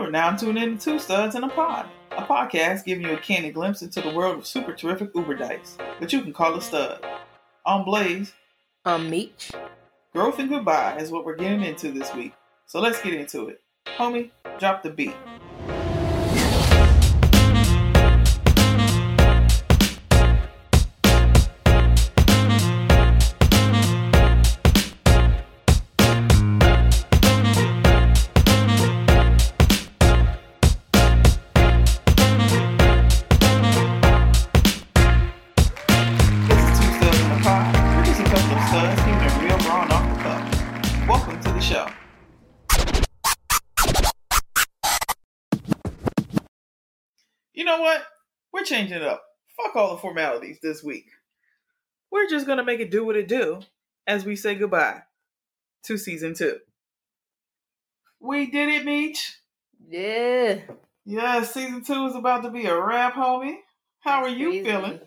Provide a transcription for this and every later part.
You are now tuned in to Studs in a Pod, a podcast giving you a candid glimpse into the world of super terrific Uber Dice, but you can call it Stud. I'm Blaze. I'm Meech. Growth and goodbye is what we're getting into this week, so let's get into it. Homie, drop the beat. Changing it up. Fuck all the formalities this week. We're just gonna make it do what it do as we say goodbye to season 2. We did it, Meech. Yeah. Yeah, season 2 is about to be a wrap, homie. How That's are you crazy. Feeling?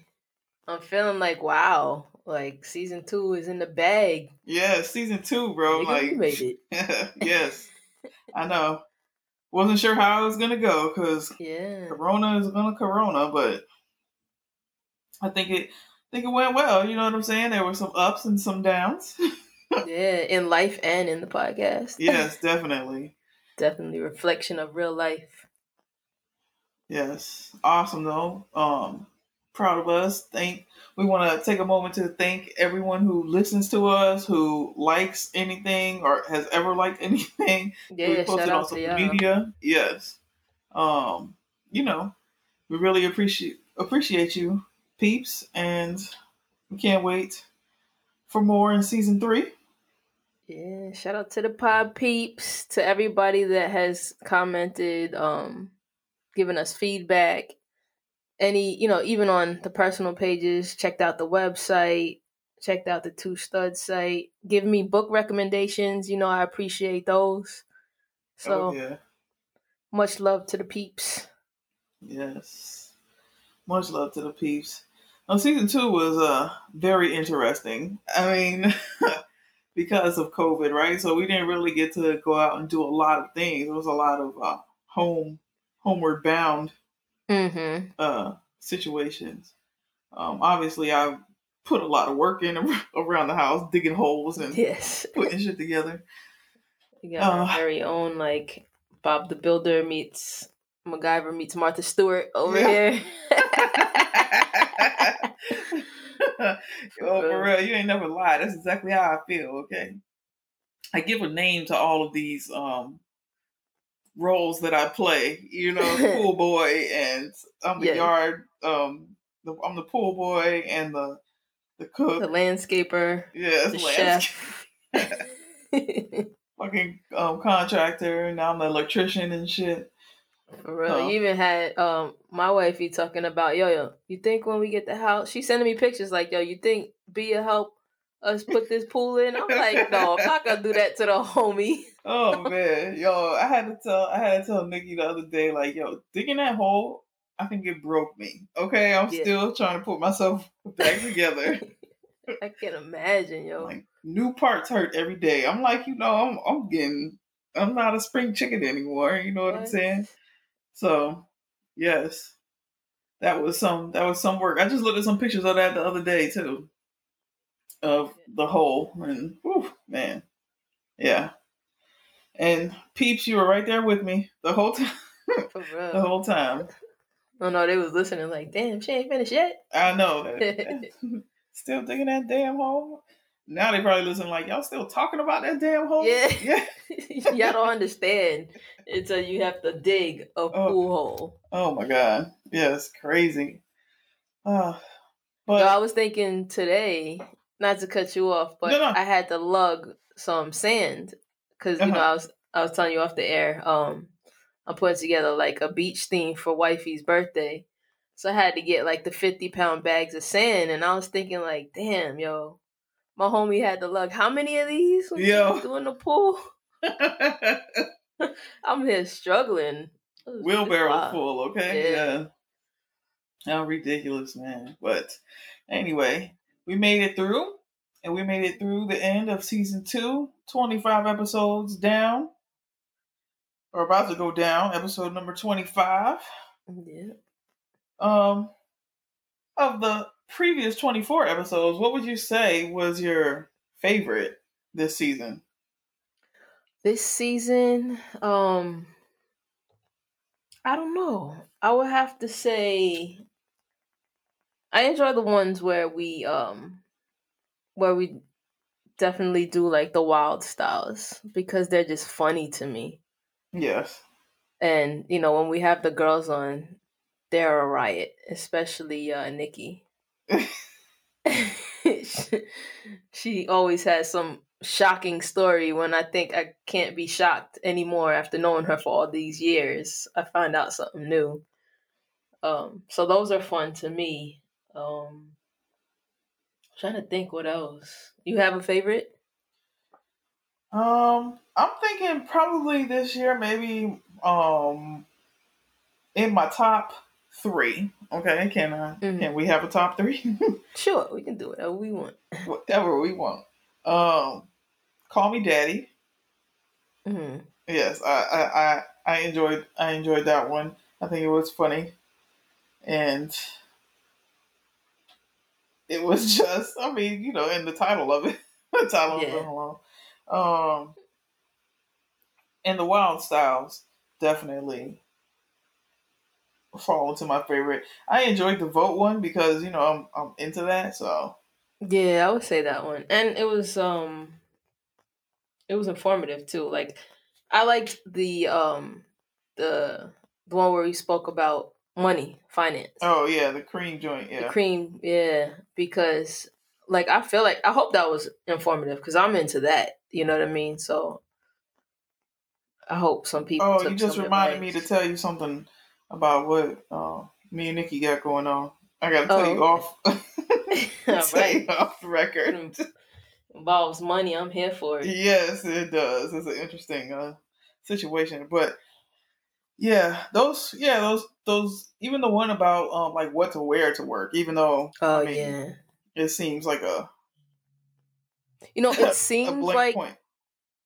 I'm feeling like, wow. Like, season 2 is in the bag. Yeah, season 2, bro. Like, you made it. Yes. I know. Wasn't sure how it was going to go because Corona is going to Corona, but I think it went well. You know what I'm saying? There were some ups and some downs. In life and in the podcast. Yes, definitely. Definitely reflection of real life. Yes. Awesome, though. Proud of us. We want to take a moment to thank everyone who listens to us, who likes anything or has ever liked anything. Yeah, we posted on social media. Yes. We really appreciate you, peeps, and we can't wait for more in season 3. Yeah, shout out to the pod peeps, to everybody that has commented, given us feedback. Any, even on the personal pages, checked out the website, checked out the 2 Studs site, give me book recommendations. I appreciate those. So Much love to the peeps. Yes. Much love to the peeps. Now, season 2 was very interesting. I mean, because of COVID, right? So we didn't really get to go out and do a lot of things. It was a lot of homeward bound situations. Obviously I put a lot of work in around the house, digging holes and putting shit together. We got our very own, like, Bob the Builder meets MacGyver meets Martha Stewart over here. Yo, for real, you ain't never lied. That's exactly how I feel. Okay, I give a name to all of these roles that I play, pool boy, and I'm the yard. I'm the pool boy and the cook, the landscaper, chef, fucking contractor. Now I'm the electrician and shit. For real, you even had my wifey talking about yo. You think when we get the house, she's sending me pictures like yo. You think Bea help us put this pool in? I'm like, no, I'm not gonna do that to the homie. Oh man, yo, I had to tell Nikki the other day, like, yo, digging that hole, I think it broke me. Okay, I'm still trying to put myself back together. I can imagine, yo. Like, new parts hurt every day. I'm like, I'm not a spring chicken anymore. You know what I'm saying? So, yes, that was some work. I just looked at some pictures of that the other day too, of the hole, and whew, man, yeah. And peeps, you were right there with me the whole time. For real. The whole time. Oh no, they was listening like, damn, she ain't finished yet. I know. Still digging that damn hole. Now they probably listen like, y'all still talking about that damn hole? Yeah. Y'all don't understand until you have to dig a pool hole. Oh my God. Yeah, it's crazy. But yo, I was thinking today, not to cut you off, but no. I had to lug some sand. Because, I was telling you off the air, I'm putting together, like, a beach theme for wifey's birthday. So I had to get, like, the 50-pound bags of sand. And I was thinking, like, damn, yo, my homie had to lug how many of these when he was doing the pool? I'm here struggling. Wheelbarrow full, okay? Yeah. How ridiculous, man. But anyway, we made it through. And we made it through the end of season 2, 25 episodes down. or about to go down, episode number 25. Yeah. Of the previous 24 episodes, what would you say was your favorite this season? This season, I don't know. I would have to say I enjoy the ones where we definitely do like the wild styles because they're just funny to me. Yes. And you know, when we have the girls on, they're a riot, especially Nikki. she always has some shocking story when I think I can't be shocked anymore after knowing her for all these years. I find out something new. So those are fun to me. I'm trying to think what else. You have a favorite? I'm thinking probably this year, maybe in my top three. Okay, can we have a top three? Sure, we can do whatever we want. Whatever we want. Call Me Daddy. Mm-hmm. Yes, I enjoyed that one. I think it was funny, and it was just, I mean, you know, in the title of it, the title of it alone. And the wild styles definitely fall into my favorite. I enjoyed the vote one because, you know, I'm into that, so. Yeah, I would say that one. And it was informative too. Like I liked the one where we spoke about money, finance. Oh yeah, the cream joint, yeah. The cream, yeah, because like I feel like I hope that was informative because I'm into that, you know what I mean? So I hope some people Oh, you just reminded me to tell you something about what me and Nikki got going on. I gotta tell you off right. Off the record. It involves money. I'm here for it. Yes, it does. It's an interesting situation, but those even the one about like what to wear to work, even though it seems like a it seems like point.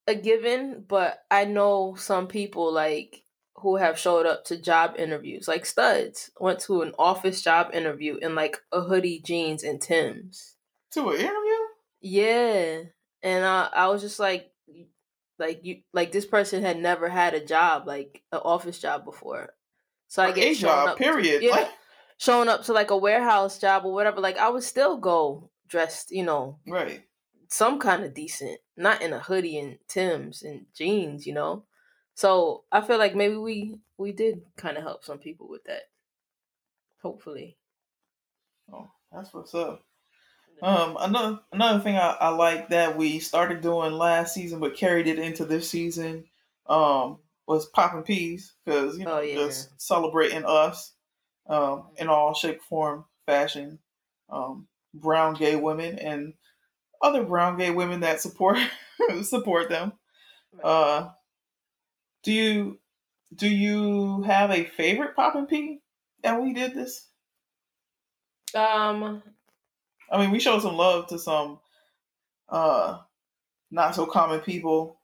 A given, but I know some people like who have showed up to job interviews. Like Studs went to an office job interview in like a hoodie, jeans, and Timbs. To an interview? Yeah. And I was just like this person had never had a job, like an office job before. So I get shown up period. Yeah, like showing up to like a warehouse job or whatever. Like I would still go dressed, right. Some kind of decent, not in a hoodie and Timbs and jeans, So I feel like maybe we did kind of help some people with that. Hopefully. Oh, that's what's up. Another thing I like that we started doing last season but carried it into this season was popping peas because just celebrating us in all shape, form, fashion, brown gay women and other brown gay women that support them. Do you have a favorite poppin' pea that we did this? I mean, we showed some love to some not so common people.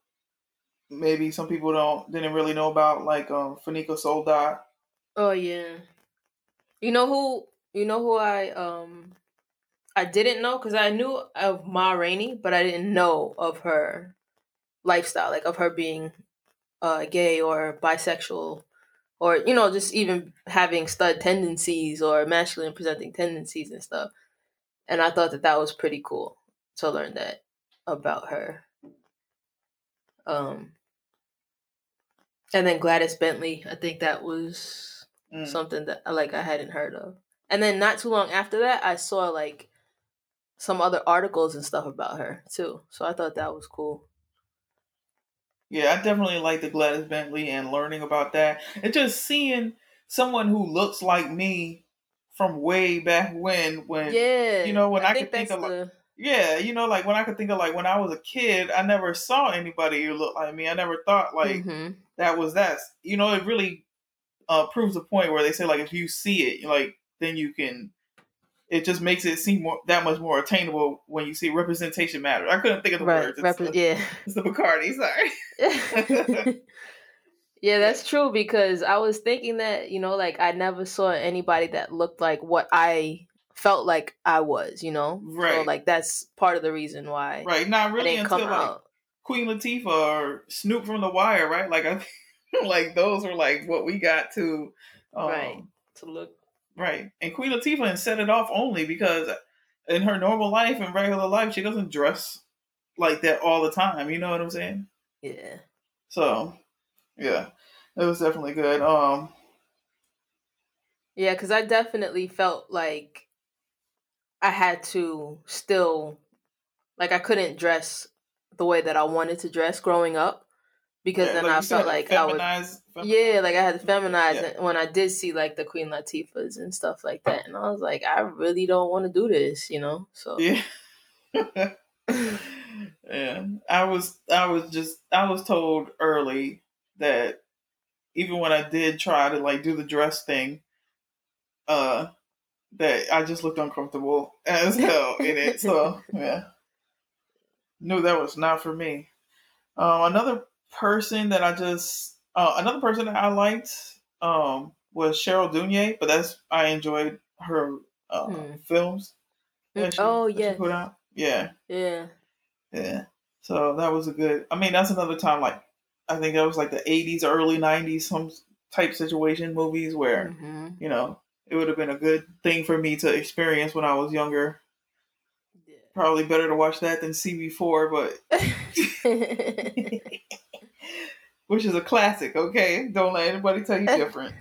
Maybe some people didn't really know about, like Fenika Soldat. Oh yeah, you know who I didn't know because I knew of Ma Rainey, but I didn't know of her lifestyle, like of her being gay or bisexual or, just even having stud tendencies or masculine presenting tendencies and stuff. And I thought that was pretty cool to learn that about her. And then Gladys Bentley, I think that was something that I hadn't heard of. And then not too long after that, I saw like some other articles and stuff about her too. So I thought that was cool. Yeah, I definitely like the Gladys Bentley and learning about that. And just seeing someone who looks like me from way back when I could think of like when I was a kid, I never saw anybody who looked like me. I never thought like that was that. It really proves the point where they say like if you see it, like then you can. It just makes it seem that much more attainable when you see representation matter. I couldn't think of the words. It's the Bacardi, sorry. Yeah, that's true, because I was thinking that, you know, like I never saw anybody that looked like what I felt like I was, you know? Right. So, like, that's part of the reason why. Right. Not really until, like, out. Queen Latifah or Snoop from The Wire, right? Like, I like those were, like, what we got to... right. To look. Right. And Queen Latifah and Set It Off only because in her normal life and regular life, she doesn't dress like that all the time. You know what I'm saying? Yeah. So... yeah, it was definitely good. Yeah, because I definitely felt like I had to still, like, I couldn't dress the way that I wanted to dress growing up because yeah, then like I felt like I would, yeah, like I had to feminize yeah. when I did see like the Queen Latifahs and stuff like that, and I was like, I really don't want to do this, you know? So yeah. Yeah, I was told early that even when I did try to like do the dress thing, that I just looked uncomfortable as hell in it. So yeah, knew that was not for me. Another person that I liked was Cheryl Dunye, but I enjoyed her films. She put out. Yeah. So that was a good. I mean, that's another time like. I think that was like the 80s, early 90s, some type situation movies where, you know, it would have been a good thing for me to experience when I was younger. Yeah. Probably better to watch that than CB4, but... which is a classic, okay? Don't let anybody tell you different.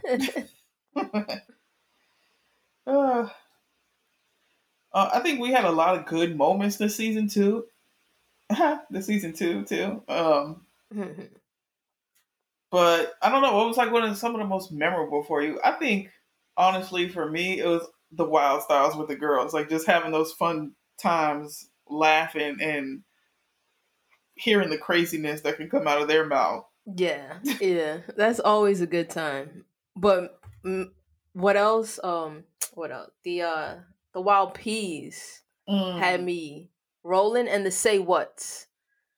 I think we had a lot of good moments this season, too. But I don't know. What was like one of some of the most memorable for you? I think, honestly, for me, it was the Wild Styles with the girls. Like just having those fun times, laughing and hearing the craziness that can come out of their mouth. Yeah, that's always a good time. But what else? The Wild Peas had me rolling, and the Say Whats.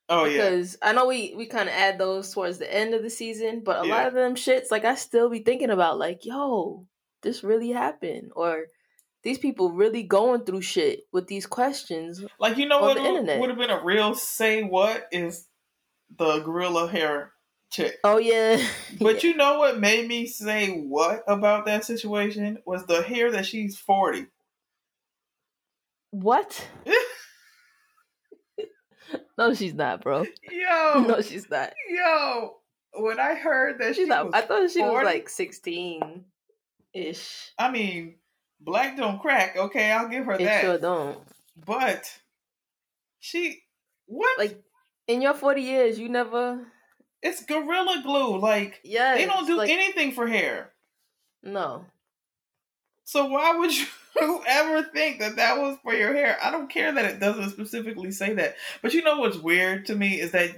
Oh, yeah. Because I know we kind of add those towards the end of the season, but a lot of them shits, like, I still be thinking about, like, yo, this really happened. Or these people really going through shit with these questions. Like, you know what would have been a real say what is the gorilla hair chick. Oh, yeah. But you know what made me say what about that situation was the hair that she's 40. What? No, she's not, bro. No, she's not. When I heard that she's not, I thought she 40, was like 16-ish. I mean, black don't crack. Okay, I'll give her that. Sure don't. But she, what? Like in your 40 years, you never. It's gorilla glue. Like they don't do anything for hair. No. So why would you ever think that was for your hair? I don't care that it doesn't specifically say that. But you know what's weird to me is that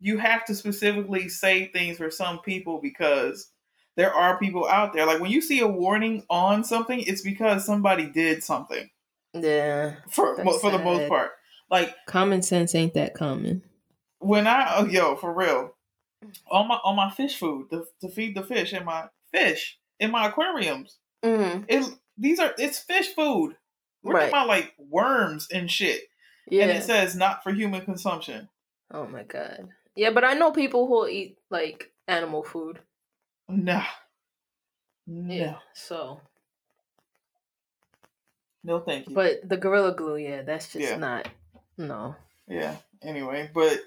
you have to specifically say things for some people because there are people out there. Like when you see a warning on something, it's because somebody did something. Yeah. For the most part. Like common sense ain't that common. When for real. On my fish food, to feed the fish in my aquariums. Mm-hmm. It's fish food. We're talking about like worms and shit. Yeah. And it says not for human consumption. Oh my god. Yeah, but I know people who eat like animal food. Nah. Yeah. So. No, thank you. But the gorilla glue, that's just not. No. Yeah. Anyway, but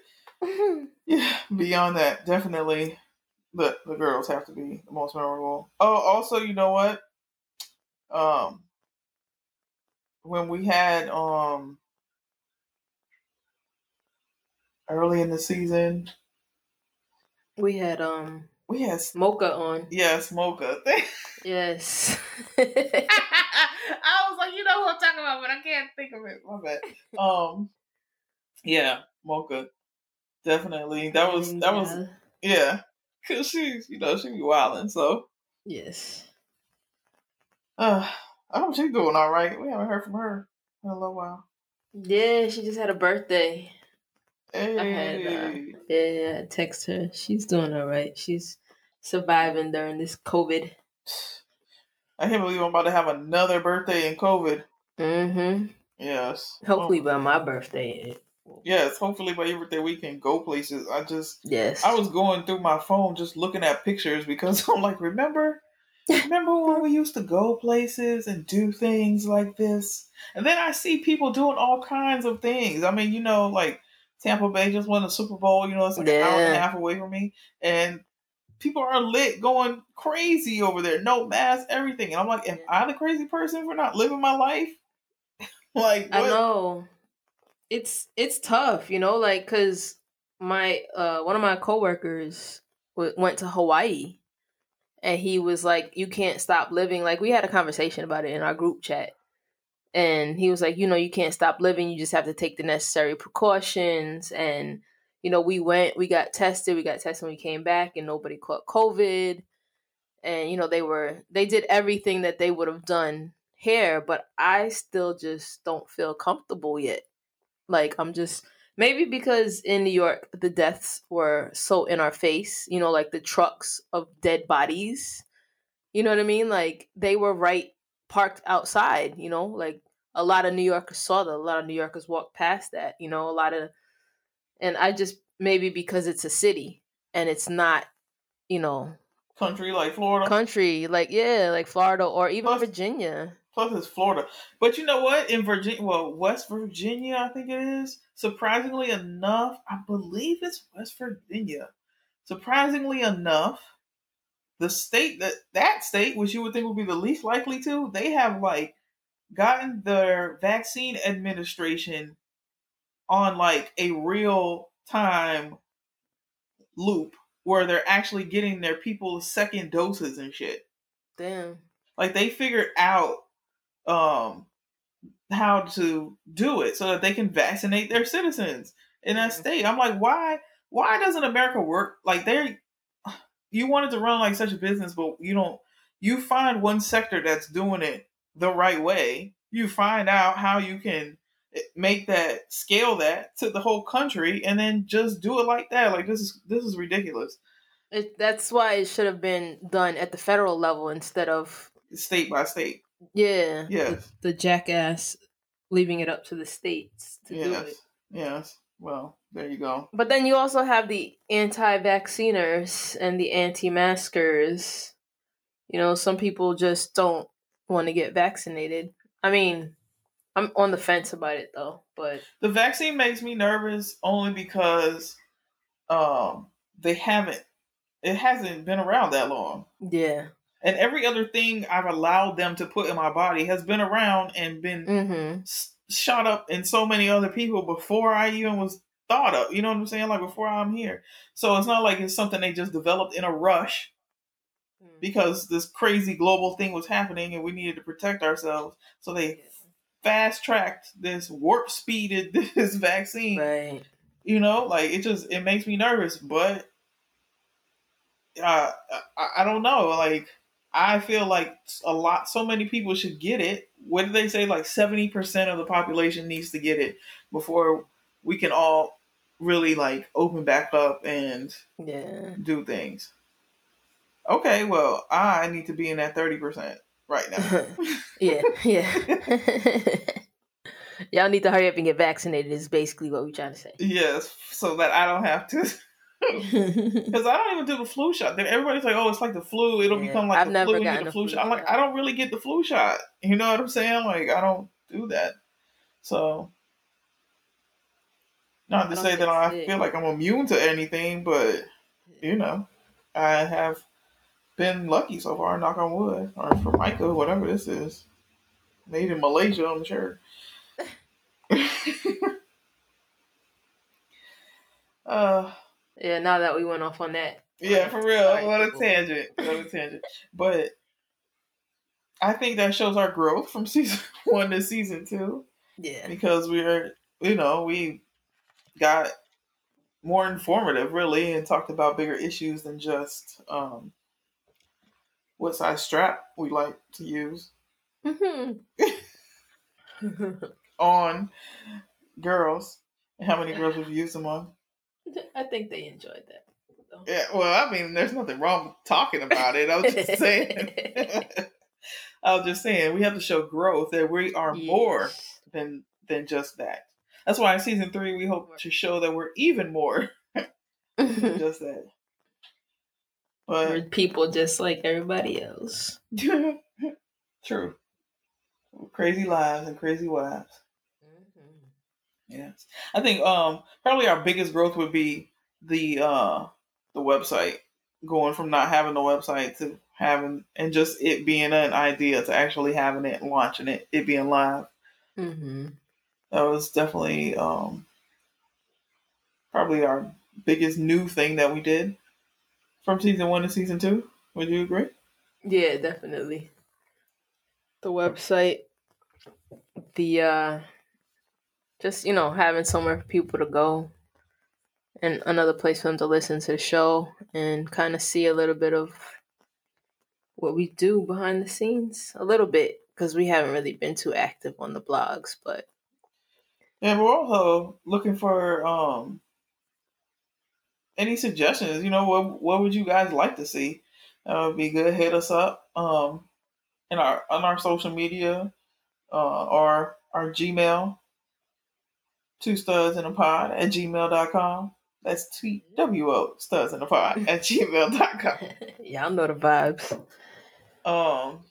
beyond that, definitely the girls have to be the most memorable. Oh, also, you know what? When we had early in the season, we had Mocha on. Yes, Mocha. Yes. I was like, you know who I'm talking about, but I can't think of it. My bad. Yeah, Mocha. Definitely, that was yeah, cause she's she be wilding so. Yes. I hope she's doing all right. We haven't heard from her in a little while. Yeah, she just had a birthday. Hey. I had text her. She's doing all right. She's surviving during this COVID. I can't believe I'm about to have another birthday in COVID. Mm-hmm. Yes. Hopefully by my birthday. Yes, hopefully by your birthday we can go places. I was going through my phone just looking at pictures because I'm like, remember when we used to go places and do things like this? And then I see people doing all kinds of things. I mean, you know, like Tampa Bay just won the Super Bowl. You know, it's like an hour and a half away from me. And people are lit, going crazy over there. No mask, everything. And I'm like, am I the crazy person for not living my life? Like, what? I know. It's tough, you know, like, because my one of my coworkers went to Hawaii. And he was like, you can't stop living. Like, we had a conversation about it in our group chat. And he was like, you know, you can't stop living. You just have to take the necessary precautions. And, you know, we went, we got tested, we came back, and nobody caught COVID. And, you know, they did everything that they would have done here, but I still just don't feel comfortable yet. Like, I'm just, maybe because in New York, the deaths were so in our face, you know, like the trucks of dead bodies, you know what I mean? Like they were parked outside, you know, like a lot of New Yorkers saw that. A lot of New Yorkers walked past that, you know, and I just, maybe because it's a city and it's not, you know. Country like Florida. Like Florida or even Virginia. Plus it's Florida. But you know what? In Virginia, West Virginia, I think it is. Surprisingly enough, I believe it's West Virginia. Surprisingly enough, the state, that state, which you would think would be the least likely to, they have like gotten their vaccine administration on like a real time loop where they're actually getting their people second doses and shit. Damn. Like they figured out how to do it so that they can vaccinate their citizens in that state. I'm like, why doesn't America work? Like you wanted to run like such a business, but you find one sector that's doing it the right way. You find out how you can make that, scale that to the whole country and then just do it like that. Like this is ridiculous. That's why it should have been done at the federal level instead of state by state. Yeah. Yes. The jackass leaving it up to the states to do it. Yes. Well, there you go. But then you also have the anti-vacciners and the anti-maskers. You know, some people just don't want to get vaccinated. I mean, I'm on the fence about it though, but the vaccine makes me nervous only because it hasn't been around that long. Yeah. And every other thing I've allowed them to put in my body has been around and been shot up in so many other people before I even was thought of. You know what I'm saying? Like before I'm here. So it's not like it's something they just developed in a rush because this crazy global thing was happening and we needed to protect ourselves. So they fast-tracked this, warp-speeded this vaccine. Right. You know, like it makes me nervous. But I don't know, like... I feel like so many people should get it. What do they say? Like 70% of the population needs to get it before we can all really like open back up and do things. Okay, well, I need to be in that 30% right now. Y'all need to hurry up and get vaccinated is basically what we're trying to say. Yes, so that I don't have to... Because I don't even do the flu shot. Everybody's like, oh, it's like the flu. It'll become like the flu. You get the flu shot. I'm like, I don't really get the flu shot. You know what I'm saying? Like, I don't do that. So, not to say that I feel like I'm immune to anything, but, you know, I have been lucky so far, knock on wood, or for Micah, whatever this is. Made in Malaysia, I'm sure. Yeah, now that we went off on that. Yeah, for real. What a tangent. But I think that shows our growth from season 1 to season 2. Yeah. Because we got more informative, really, and talked about bigger issues than just what size strap we like to use. Mm-hmm. On girls. And how many girls we've used them on. I think they enjoyed that. though. Yeah, well, I mean, there's nothing wrong with talking about it. I was just saying. I was just saying, we have to show growth that we are more than just that. That's why in season 3, we hope to show that we're even more than just that. But we're people just like everybody else. True. Crazy lives and crazy wives. Mm-hmm. Yes. I think probably our biggest growth would be the website, going from not having a website to having, and just it being an idea to actually having it, launching it, it being live. Mm-hmm. That was definitely probably our biggest new thing that we did from season 1 to season 2. Would you agree? Yeah, definitely. The website, the just, you know, having somewhere for people to go and another place for them to listen to the show and kind of see a little bit of what we do behind the scenes, a little bit, because we haven't really been too active on the blogs, but. And we're also looking for any suggestions. You know, what would you guys like to see? Would be good. Hit us up in on our social media or our Gmail, 2studsinapod@gmail.com. That's TWO studsinapod@gmail.com. Y'all know the vibes.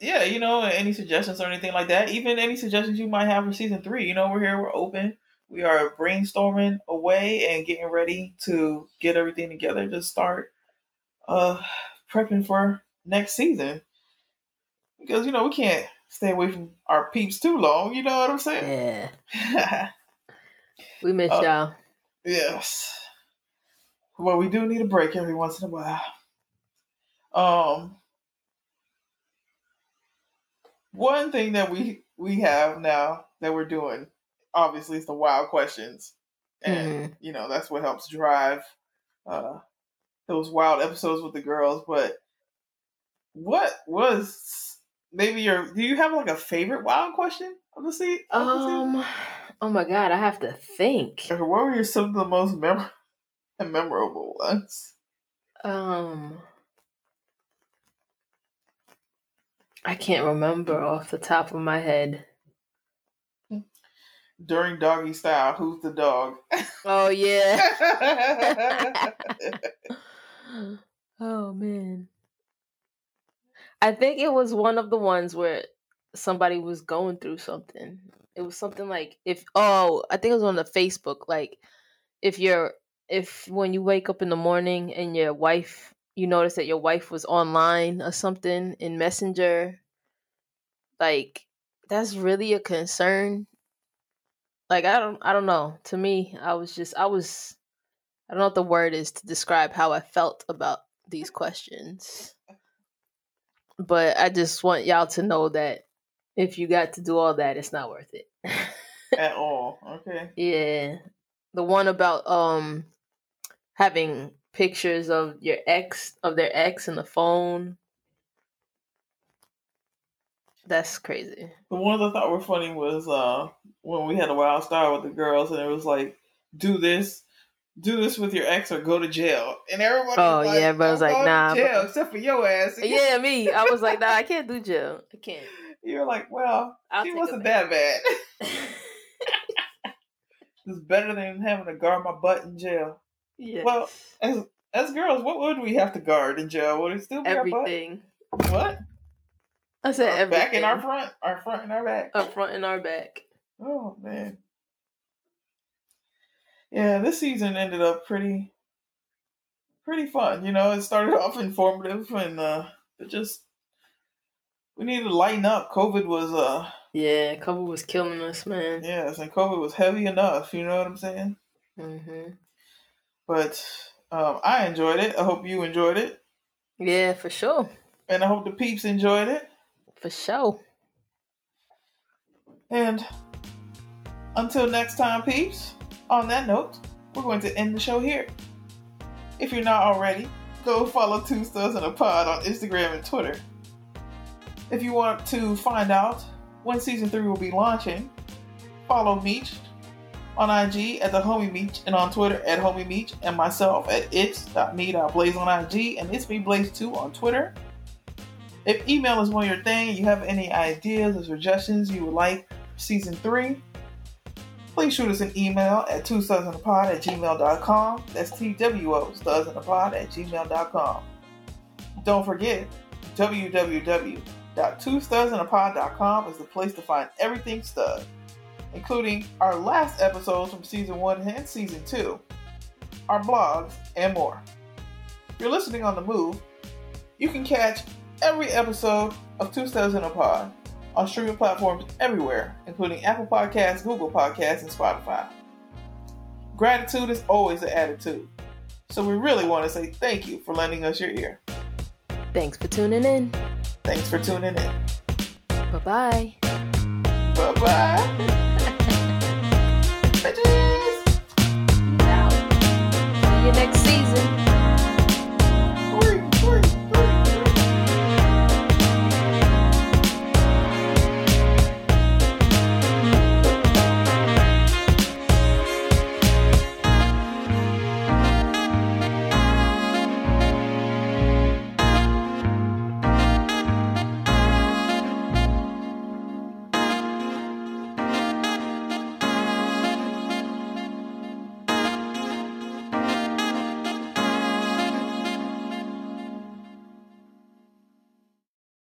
Yeah, you know, any suggestions or anything like that. Even any suggestions you might have for season 3. You know, we're here, we're open. We are brainstorming away and getting ready to get everything together to start prepping for next season. Because, you know, we can't stay away from our peeps too long. You know what I'm saying? Yeah. We miss y'all. Yes. Well, we do need a break every once in a while. One thing that we have now that we're doing, obviously, is the wild questions. And, you know, that's what helps drive those wild episodes with the girls. But what was maybe do you have like a favorite wild question of the season? Oh my God, I have to think. What were some of the most memorable ones? I can't remember off the top of my head. During Doggy Style, who's the dog? Oh, yeah. Oh, man. I think it was one of the ones where somebody was going through something. It was something like, I think it was on the Facebook. Like, if when you wake up in the morning and your wife, you notice that your wife was online or something in Messenger. Like, that's really a concern. Like, I don't know. To me, I don't know what the word is to describe how I felt about these questions. But I just want y'all to know that if you got to do all that, it's not worth it. At all. Okay. Yeah. The one about having pictures of their ex in the phone. That's crazy. The ones I thought were funny was when we had a wild style with the girls and it was like, do this with your ex or go to jail. And everyone was like, but I was like, nah, jail, except for your ass. Yeah, me. I was like, nah, I can't do jail. I can't. You're like, well, she wasn't that bad. It's better than having to guard my butt in jail. Yes. Well, as girls, what would we have to guard in jail? Would it still be everything? Our butt? What? I said everything. Back and our front and our back. Our front and our back. Oh man. Yeah, this season ended up pretty fun. You know, it started off informative and we needed to lighten up. COVID was COVID was killing us, man. Yes, and COVID was heavy enough, you know what I'm saying? Mm-hmm. But I enjoyed it. I hope you enjoyed it. Yeah, for sure. And I hope the peeps enjoyed it. For sure. And until next time, peeps, on that note, we're going to end the show here. If you're not already, go follow 2 Studs in a Pod on Instagram and Twitter. If you want to find out when season 3 will be launching, follow Meech on IG at the homie Meech, and on Twitter at homie Meech, and myself at it's.me.blaze on IG, and it's me Blaze2 on Twitter. If email is one of your thing, you have any ideas or suggestions you would like for season 3, please shoot us an email at 2studsinapod@gmail.com. That's TWO, studsinapod@gmail.com. Don't forget, www.twostudsinapod.com is the place to find everything stud, including our last episodes from season 1 and season 2, our blogs, and more. If you're listening on the move, you can catch every episode of 2 Studs in a Pod on streaming platforms everywhere, including Apple Podcasts, Google Podcasts, and Spotify. Gratitude is always an attitude, so we really want to say thank you for lending us your ear. Thanks for tuning in. Thanks for tuning in. Bye-bye. Bye-bye. Bitches. Now, see you next season.